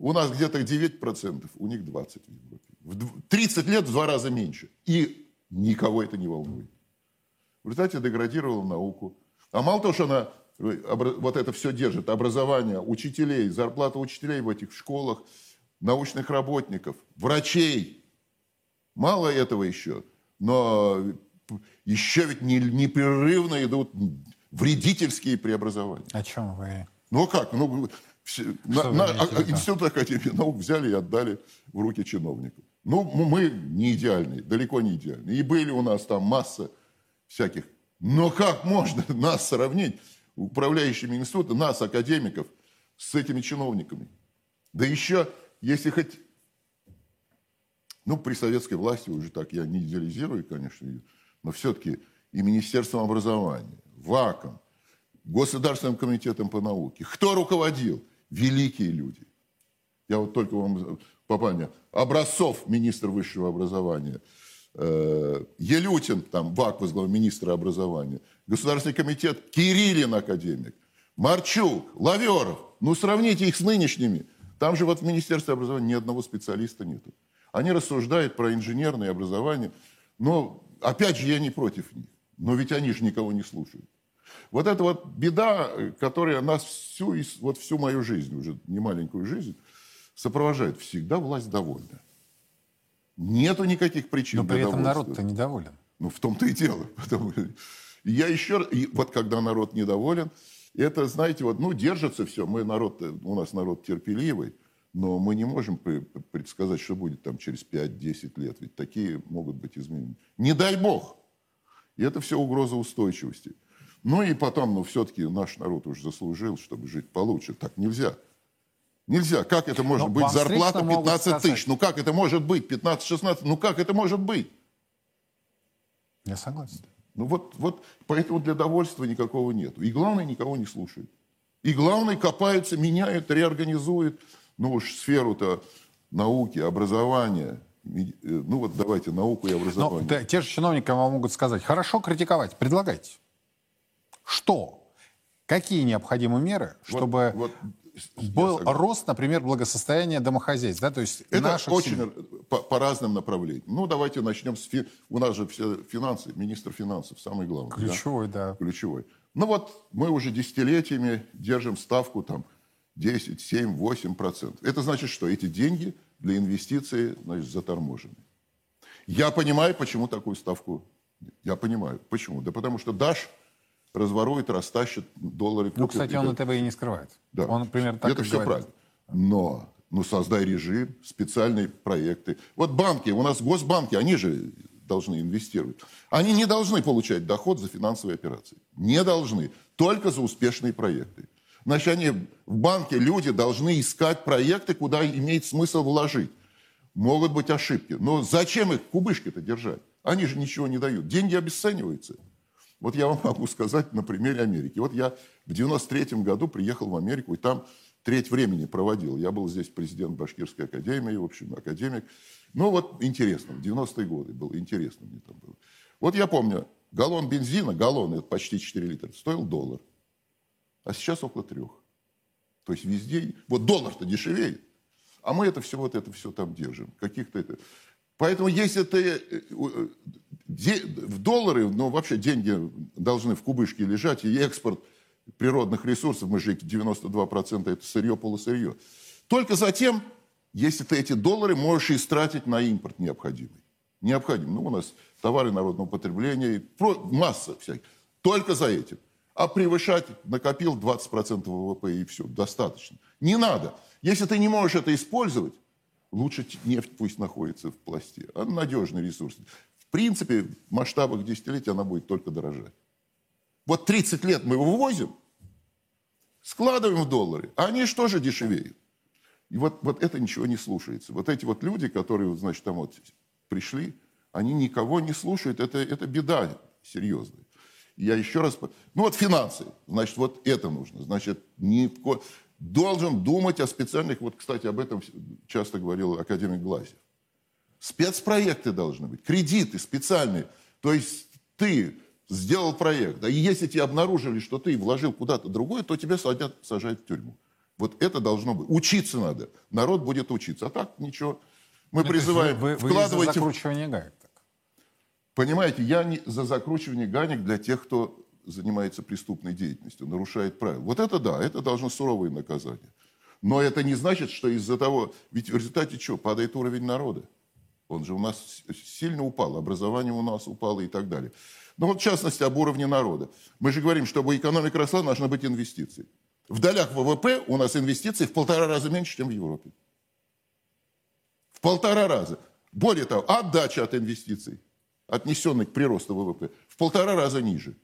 У нас где-то 9%, у них 20% в Европе. В 30 лет в 2 раза меньше. И никого это не волнует. В результате деградировала науку. А мало того, что она вот это все держит, образование учителей, зарплата учителей в этих школах, научных работников, врачей. Мало этого еще. Но еще ведь непрерывно идут вредительские преобразования. О чем вы? Ну как? Ну, институт Академии наук взяли и отдали в руки чиновников. Ну, мы не идеальные, далеко не идеальные. И были у нас там масса всяких. Но как можно нас сравнить, управляющими институтами, нас, академиков, с этими чиновниками? Да еще, если хоть... Ну, при советской власти уже так, я не идеализирую, конечно, но все-таки и Министерством образования, ВАКом, Государственным комитетом по науке. Кто руководил? Великие люди. Я вот только вам попомню. Образцов, министр высшего образования. Елютин, там, ВАК возглавил, министра образования. Государственный комитет, Кириллин академик. Марчук, Лавёров. Ну, сравните их с нынешними. Там же вот в Министерстве образования ни одного специалиста нету. Они рассуждают про инженерное образование. Но, опять же, я не против них. Но ведь они же никого не слушают. Вот эта вот беда, которая нас всю мою жизнь, уже не маленькую жизнь, сопровождает. Всегда власть довольна. Нету никаких причин. Но при этом народ-то недоволен. Ну, в том-то и дело. Потому... вот когда народ недоволен, это, знаете, вот, ну, держится все. У нас народ терпеливый, но мы не можем предсказать, что будет там через 5-10 лет. Ведь такие могут быть изменения. Не дай бог. И это все угроза устойчивости. Ну и потом, все-таки наш народ уже заслужил, чтобы жить получше. Так нельзя. Нельзя. Как это может быть? Зарплата 15 тысяч. Ну как это может быть? 15-16. Ну как это может быть? Я согласен. Ну вот поэтому для довольства никакого нету. И главное, никого не слушают. И главное, копаются, меняют, реорганизуют. Ну уж сферу-то науки, образования... Ну вот давайте науку и образование. Но, те же чиновники вам могут сказать, хорошо критиковать, предлагайте. Что? Какие необходимы меры, чтобы был рост, например, благосостояния домохозяйств? Да? То есть это наших очень по разным направлениям. Ну давайте начнем с... У нас же все финансы, министр финансов, самый главный. Ключевой, да. Ключевой. Ну вот мы уже десятилетиями держим ставку там 10, 7, 8%. Это значит, что эти деньги... для инвестиций, значит, заторможены. Я понимаю, почему такую ставку... Я понимаю, почему. Да потому что Даш разворует, растащит, доллары купит. Ну, кстати, он этого и не скрывает. Да. Он, например, так это все говорит. Правильно. Но создай режим, специальные проекты. Вот банки, у нас госбанки, они же должны инвестировать. Они не должны получать доход за финансовые операции. Не должны. Только за успешные проекты. Значит, в банке люди должны искать проекты, куда имеет смысл вложить. Могут быть ошибки. Но зачем их кубышки-то держать? Они же ничего не дают. Деньги обесцениваются. Вот я вам могу сказать на примере Америки. Вот я в 93 году приехал в Америку, и там треть времени проводил. Я был здесь президент Башкирской академии, в общем, академик. Ну вот интересно, в 90-е годы было интересно мне там было. Вот я помню, галлон бензина, это почти 4 литра, стоил $1. А сейчас около 3. То есть везде... Вот доллар-то дешевеет. А мы это все там держим. Поэтому если ты... В доллары, вообще деньги должны в кубышке лежать. И экспорт природных ресурсов, мы же 92% это сырье, полусырье. Только затем, если ты эти доллары можешь истратить на импорт необходимый. У нас товары народного потребления, масса всяких. Только за этим. А превышать накопил 20% ВВП, и все, достаточно. Не надо. Если ты не можешь это использовать, лучше нефть пусть находится в пласте. Она надежный ресурс. В принципе, в масштабах десятилетий она будет только дорожать. Вот 30 лет мы его вывозим, складываем в доллары, а они же тоже дешевеют. И вот это ничего не слушается. Вот эти вот люди, которые, значит, там вот пришли, они никого не слушают. Это беда серьезная. Я еще раз... финансы. Значит, это нужно. Значит, должен думать о специальных... Кстати, об этом часто говорил академик Глазьев. Спецпроекты должны быть. Кредиты специальные. То есть ты сделал проект, да, и если тебя обнаружили, что ты вложил куда-то другое, то тебя сажают в тюрьму. Вот это должно быть. Учиться надо. Народ будет учиться. А так ничего. Мы призываем... Вы за закручивание гаек. Так. Понимаете, я не за закручивание гаек для тех, кто занимается преступной деятельностью, нарушает правила. Вот это да, это должно суровое наказание. Но это не значит, что из-за того... Ведь в результате чего? Падает уровень народа. Он же у нас сильно упал, образование у нас упало и так далее. Но вот в частности об уровне народа. Мы же говорим, чтобы экономика росла, должны быть инвестиции. В долях ВВП у нас инвестиций в 1,5 раза меньше, чем в Европе. В 1,5 раза. Более того, отдача от инвестиций, отнесенных к приросту ВВП, в 1,5 раза ниже.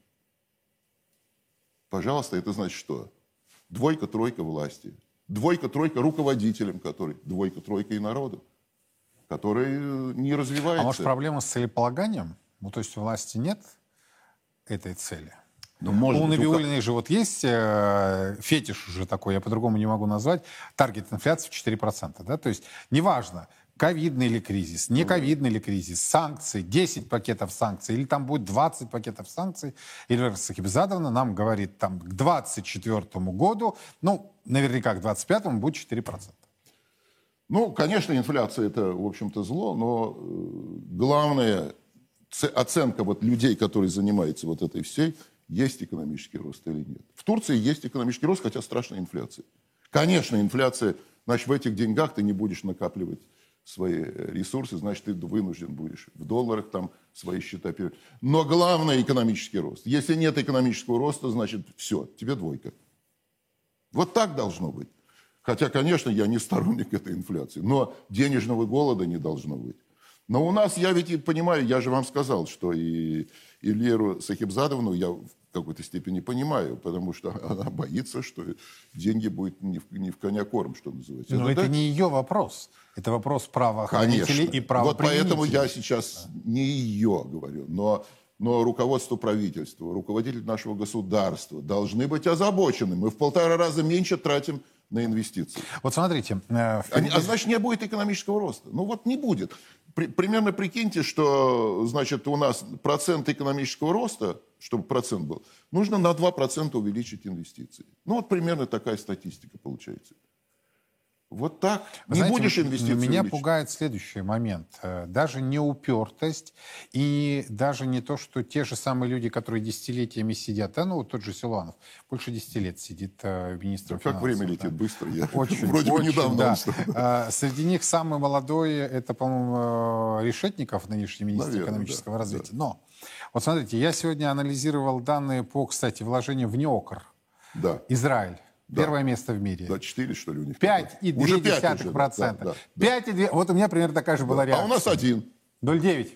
Пожалуйста, это значит что? 2-3 власти. 2-3 руководителям, которые... 2-3 и народу, которые не развиваются. А может, проблема с целеполаганием? Ну, то есть у власти нет этой цели. Ну, может у Набиуллиной же вот есть фетиш уже такой, я по-другому не могу назвать, таргет инфляции в 4%. Да? То есть неважно, ковидный ли кризис, не ковидный ли кризис, санкции, 10 пакетов санкций, или там будет 20 пакетов санкций. Эльвира Сахипзадовна нам говорит, там к 2024 году, ну, наверняка к 2025 будет 4%. Ну, конечно, инфляция это, в общем-то, зло, но главное, оценка вот людей, которые занимаются вот этой всей, есть экономический рост или нет. В Турции есть экономический рост, хотя страшная инфляция. Конечно, инфляция, значит, в этих деньгах ты не будешь накапливать свои ресурсы, значит, ты вынужден будешь в долларах там свои счета переводить. Но главное экономический рост. Если нет экономического роста, значит, все, тебе 2. Вот так должно быть. Хотя, конечно, я не сторонник этой инфляции, но денежного голода не должно быть. Но у нас, я ведь и понимаю, я же вам сказал, что и Эльвиру Сахипзадовну я в какой-то степени понимаю, потому что она боится, что деньги будут не в коня корм, что называется. Но это не ее вопрос. Это вопрос правоохранителей и правоприменителей. Вот поэтому я сейчас не ее говорю, но руководство правительства, руководитель нашего государства должны быть озабочены. Мы в 1,5 раза меньше тратим на инвестиции. Вот смотрите. Значит, не будет экономического роста. Ну вот не будет. Примерно прикиньте, что, значит, у нас процент экономического роста, чтобы процент был, нужно на 2% увеличить инвестиции. Ну вот примерно такая статистика получается. Вот так. Вы не знаете, будешь инвестиций меня увеличить. Пугает следующий момент. Даже не упертость и даже не то, что те же самые люди, которые десятилетиями сидят. Да, ну, вот тот же Силуанов больше 10 лет сидит министром финансов. Как время летит быстро. Я очень, вроде бы недавно. Да. Среди них самый молодой, это, по-моему, Решетников, нынешний министр экономического развития. Да. Но, вот смотрите, я сегодня анализировал данные по, кстати, вложению в неокр. Да. Израиль. Первое место в мире. Да, 4, что ли, у них? 5,2%. 5,2%. Вот у меня примерно такая же была реакция. А у нас 1. 0,9.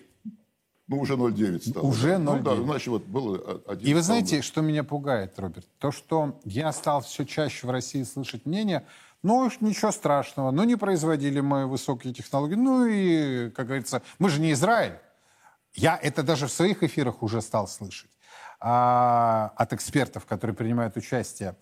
Ну, уже 0,9 стало. Уже 0,9. Ну, да, значит, вот было 1. И вы знаете, что меня пугает, Роберт? То, что я стал все чаще в России слышать мнение, ну, ничего страшного, ну, не производили мы высокие технологии, ну, и, как говорится, мы же не Израиль. Я это даже в своих эфирах уже стал слышать. От экспертов, которые принимают участие.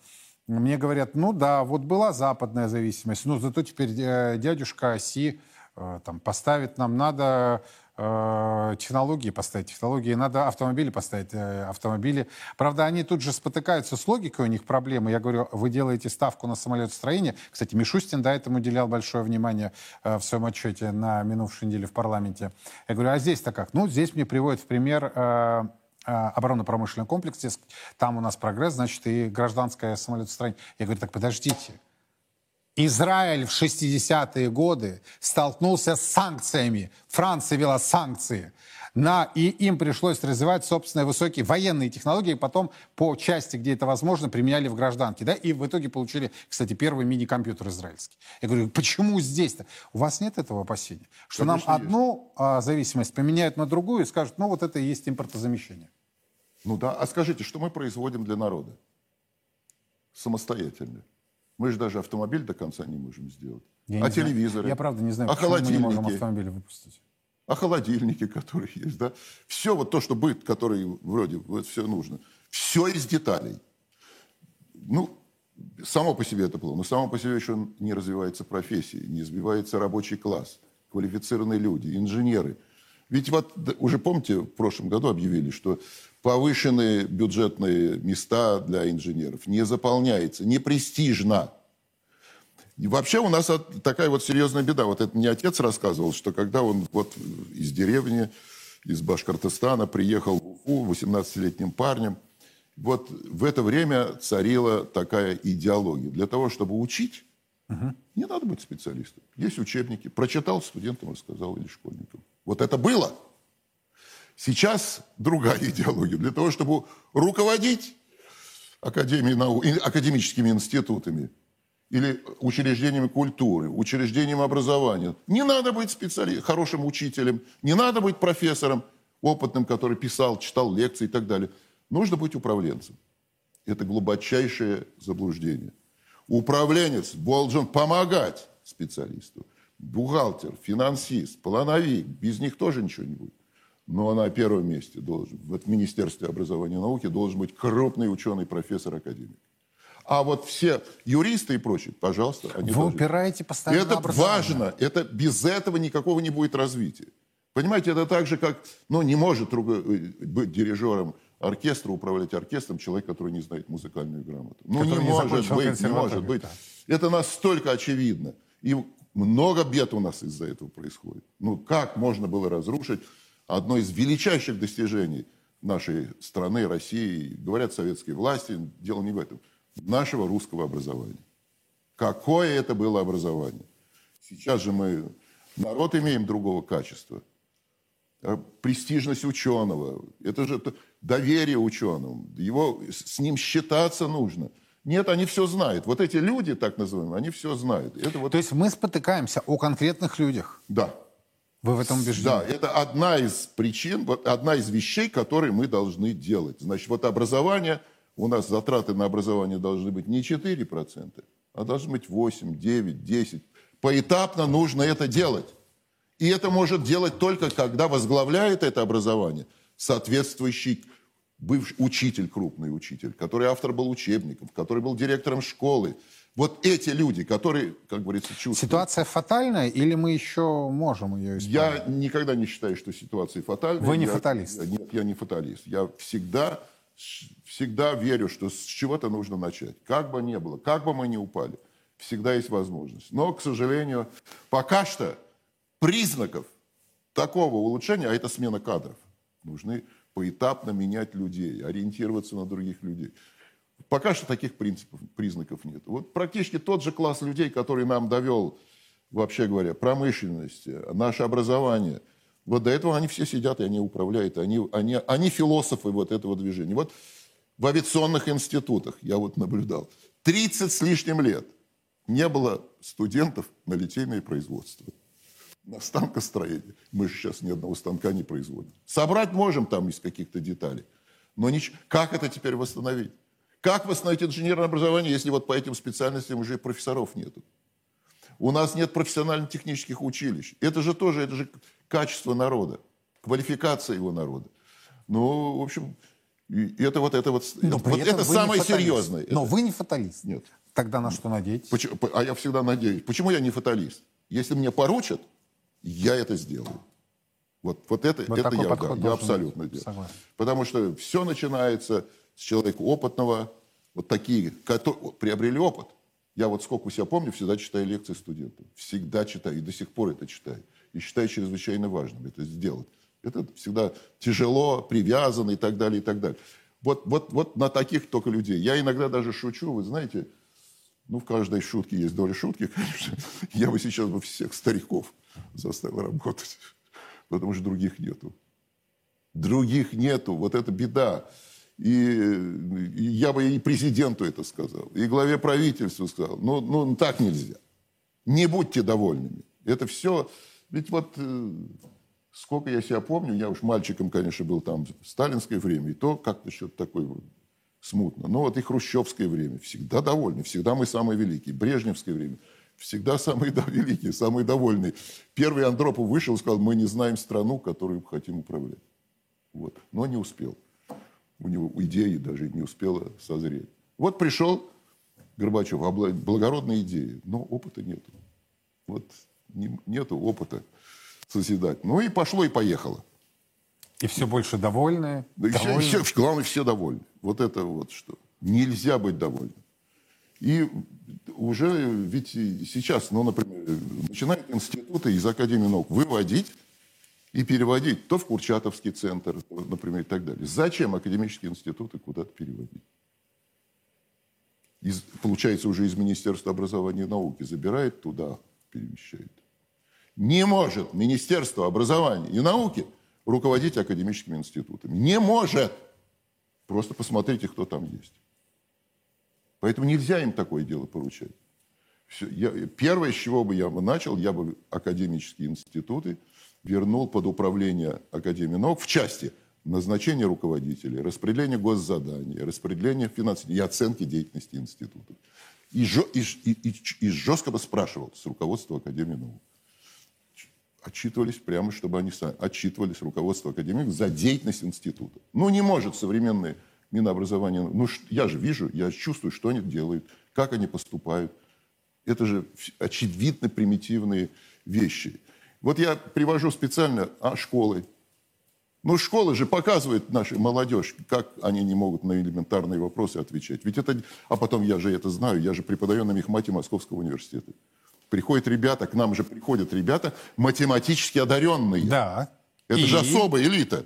Мне говорят, ну да, вот была западная зависимость, но зато теперь дядюшка Оси там, поставит нам, надо технологии, надо автомобили поставить, автомобили. Правда, они тут же спотыкаются с логикой, у них проблемы. Я говорю, вы делаете ставку на самолетостроение. Кстати, Мишустин до этого уделял большое внимание в своем отчете на минувшей неделе в парламенте. Я говорю, а здесь-то как? Ну, здесь мне приводят в пример... оборонно-промышленный комплекс, там у нас прогресс, значит, и гражданское самолетостроение. Я говорю, так подождите. Израиль в 60-е годы столкнулся с санкциями. Франция ввела санкции. И им пришлось развивать собственные высокие военные технологии, и потом по части, где это возможно, применяли в гражданке. Да? И в итоге получили, кстати, первый мини-компьютер израильский. Я говорю, почему здесь-то? У вас нет этого опасения? Что конечно, нам одну зависимость поменяют на другую и скажут, ну вот это и есть импортозамещение. Ну да, а скажите, что мы производим для народа? Самостоятельно. Мы же даже автомобиль до конца не можем сделать. А телевизоры? Я правда не знаю, почему мы не можем автомобили выпустить. А холодильники, которые есть, да? Все вот то, что быт, который вроде вот все нужно. Все из деталей. Ну, само по себе это плохо. Но само по себе еще не развивается профессия, не развивается рабочий класс, квалифицированные люди, инженеры. Ведь вот уже помните, в прошлом году объявили, что Повышенные бюджетные места для инженеров. Не заполняется, не престижно. И вообще у нас такая вот серьезная беда. Вот это мне отец рассказывал, что когда он вот из деревни, из Башкортостана приехал в Уфу 18-летним парнем, вот в это время царила такая идеология. Для того, чтобы учить, не надо быть специалистом. Есть учебники. Прочитал студентам, рассказал или школьникам. Вот это было. Сейчас другая идеология. Для того, чтобы руководить академией наук, академическими институтами или учреждениями культуры, учреждениями образования, не надо быть специалистом, хорошим учителем, не надо быть профессором опытным, который писал, читал лекции и так далее. Нужно быть управленцем. Это глубочайшее заблуждение. Управленец должен помогать специалисту. Бухгалтер, финансист, плановик, без них тоже ничего не будет. Но на первом месте должен, в Министерстве образования и науки должен быть крупный ученый, профессор, академик. А вот все юристы и прочие, пожалуйста, они вы упираете постоянно это важно. Это без этого никакого не будет развития. Понимаете, это так же, как не может быть дирижером оркестра, управлять оркестром человек, который не знает музыкальную грамоту. Не может быть. Да. Это настолько очевидно. И много бед у нас из-за этого происходит. Как можно было разрушить одно из величайших достижений нашей страны, России, говорят советские власти, дело не в этом, нашего русского образования. Какое это было образование? Сейчас же мы народ имеем другого качества. Престижность ученого, это же доверие ученым, с ним считаться нужно. Нет, они все знают. Вот эти люди, так называемые, они все знают. То есть мы спотыкаемся о конкретных людях? Да. Вы в этом убеждены? Да, это одна из причин, одна из вещей, которые мы должны делать. Значит, образование, у нас затраты на образование должны быть не 4%, а должны быть 8, 9, 10. Поэтапно нужно это делать. И это может делать только, когда возглавляет это образование соответствующий бывший учитель, крупный учитель, который автор был учебников, который был директором школы. Вот эти люди, которые, как говорится, чувствуют... Ситуация фатальная или мы еще можем ее исправить? Я никогда не считаю, что ситуация фатальная. Вы не фаталист? Нет, я не фаталист. Я всегда верю, что с чего-то нужно начать. Как бы ни было, как бы мы ни упали, всегда есть возможность. Но, к сожалению, пока что... Признаков такого улучшения, а это смена кадров, нужны поэтапно менять людей, ориентироваться на других людей. Пока что таких признаков нет. Вот практически тот же класс людей, который нам довел, вообще говоря, промышленность, наше образование, вот до этого они все сидят и они управляют, они философы вот этого движения. Вот в авиационных институтах, я наблюдал, 30 с лишним лет не было студентов на литейное производство. На станкостроение. Мы же сейчас ни одного станка не производим. Собрать можем там из каких-то деталей. Но как это теперь восстановить? Как восстановить инженерное образование, если по этим специальностям уже и профессоров нету? У нас нет профессионально-технических училищ. Это же качество народа, квалификация его народа. В общем, это самое серьезное. Но вы не фаталист. Нет. Тогда на что надеетесь? А я всегда надеюсь. Почему я не фаталист? Если мне поручат, я это сделаю. Я абсолютно делаю. Потому что все начинается с человека опытного, такие, которые приобрели опыт. Я сколько себя помню, всегда читаю лекции студентам. Всегда читаю, и до сих пор это читаю. И считаю чрезвычайно важным это сделать. Это всегда тяжело, привязано и так далее, и так далее. На таких только людей. Я иногда даже шучу, вы знаете, в каждой шутке есть доля шутки, конечно. Я сейчас всех стариков заставил работать, потому что других нету. Других нету, это беда. И я бы и президенту это сказал, и главе правительства сказал. Так нельзя. Не будьте довольными. Это все... Ведь сколько я себя помню, я мальчиком, конечно, был в сталинское время, и то как-то что-то такое... смутно. И хрущевское время. Всегда довольны. Всегда мы самые великие. Брежневское время. Всегда самые великие, самые довольные. Первый Андропов вышел и сказал, мы не знаем страну, которую хотим управлять. Но не успел. У него идеи даже не успела созреть. Пришел Горбачев. Благородные идеи. Но опыта нету. Нету опыта созидать. И пошло, и поехало. И все больше довольны. Да довольны. Все, главное, все довольны. Вот это вот что. Нельзя быть довольным. И уже ведь сейчас, ну, например, начинают институты из Академии наук выводить и переводить то в Курчатовский центр, например, и так далее. Зачем академические институты куда-то переводить? Получается, уже из Министерства образования и науки забирает, туда перемещает. Не может Министерство образования и науки руководить академическими институтами. Не может! Просто посмотрите, кто там есть. Поэтому нельзя им такое дело поручать. Первое, с чего бы я бы начал, я бы академические институты вернул под управление Академии наук в части назначения руководителей, распределения госзаданий, распределения финансирования и оценки деятельности институтов. И жестко бы спрашивал с руководства Академии наук. Отчитывались прямо, чтобы они сами отчитывались руководство Академии за деятельность института. Ну, не может современное Минобразование... Ну, я же вижу, я чувствую, что они делают, как они поступают. Это же очевидно примитивные вещи. Вот я привожу специально школы. Ну, школы же показывают нашу молодежь, как они не могут на элементарные вопросы отвечать. Ведь это... А потом, я же это знаю, я же преподаю на мехмате Московского университета. Приходят ребята, к нам же приходят ребята математически одаренные. Да. Это же особая элита.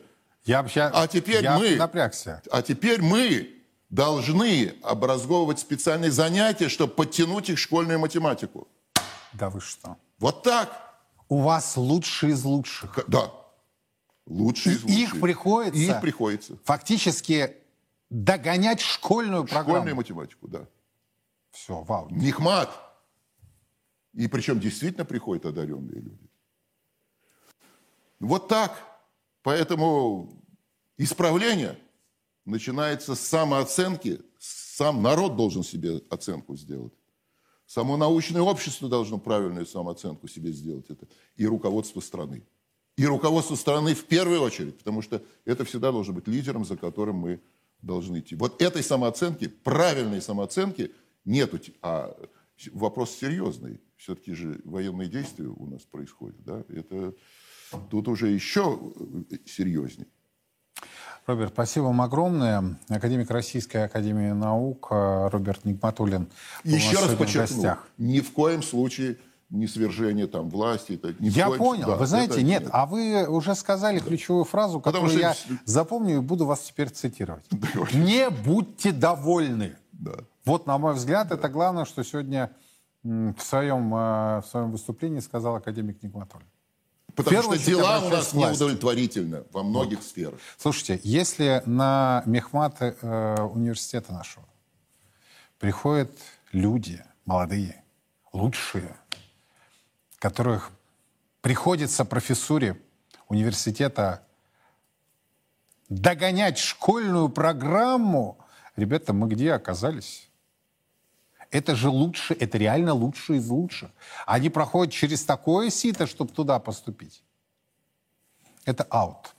А теперь мы должны образовывать специальные занятия, чтобы подтянуть их школьную математику. Да вы что? Вот так. У вас лучшие из лучших. Да. Лучшие из лучших. Их приходится фактически догонять школьную программу. Школьную математику, да. Все, вау. Мехмат. И причем действительно приходят одаренные люди. Вот так. Поэтому исправление начинается с самооценки. Сам народ должен себе оценку сделать. Само научное общество должно правильную самооценку себе сделать. Это и руководство страны. И руководство страны в первую очередь, потому что это всегда должен быть лидером, за которым мы должны идти. Вот этой самооценки, правильной самооценки нету. А вопрос серьезный. Все-таки же военные действия у нас происходят. Да? Это... Тут уже еще серьезнее. Роберт, спасибо вам огромное. Академик Российской академии наук Роберт Нигматулин. Еще раз подчеркну, ни в коем случае не свержение там власти. Я понял. Да, вы знаете, нет. А вы уже сказали ключевую фразу, которую я запомню и буду вас теперь цитировать. Да. Не будьте довольны. Да. Вот, на мой взгляд, да. Это главное, что сегодня в своем выступлении сказал академик Нигматулин. Потому что дела у нас неудовлетворительны во многих сферах. Слушайте, если на мехмат университета нашего приходят люди молодые, лучшие, которых приходится профессуре университета догонять школьную программу, ребята, мы где оказались? Это же лучше, это реально лучшие из лучших. Они проходят через такое сито, чтобы туда поступить. Это аут.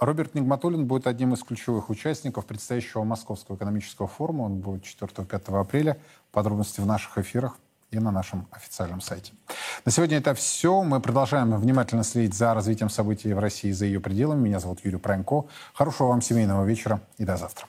Роберт Нигматулин будет одним из ключевых участников предстоящего Московского экономического форума. Он будет 4-5 апреля. Подробности в наших эфирах и на нашем официальном сайте. На сегодня это все. Мы продолжаем внимательно следить за развитием событий в России и за ее пределами. Меня зовут Юрий Прайнко. Хорошего вам семейного вечера и до завтра.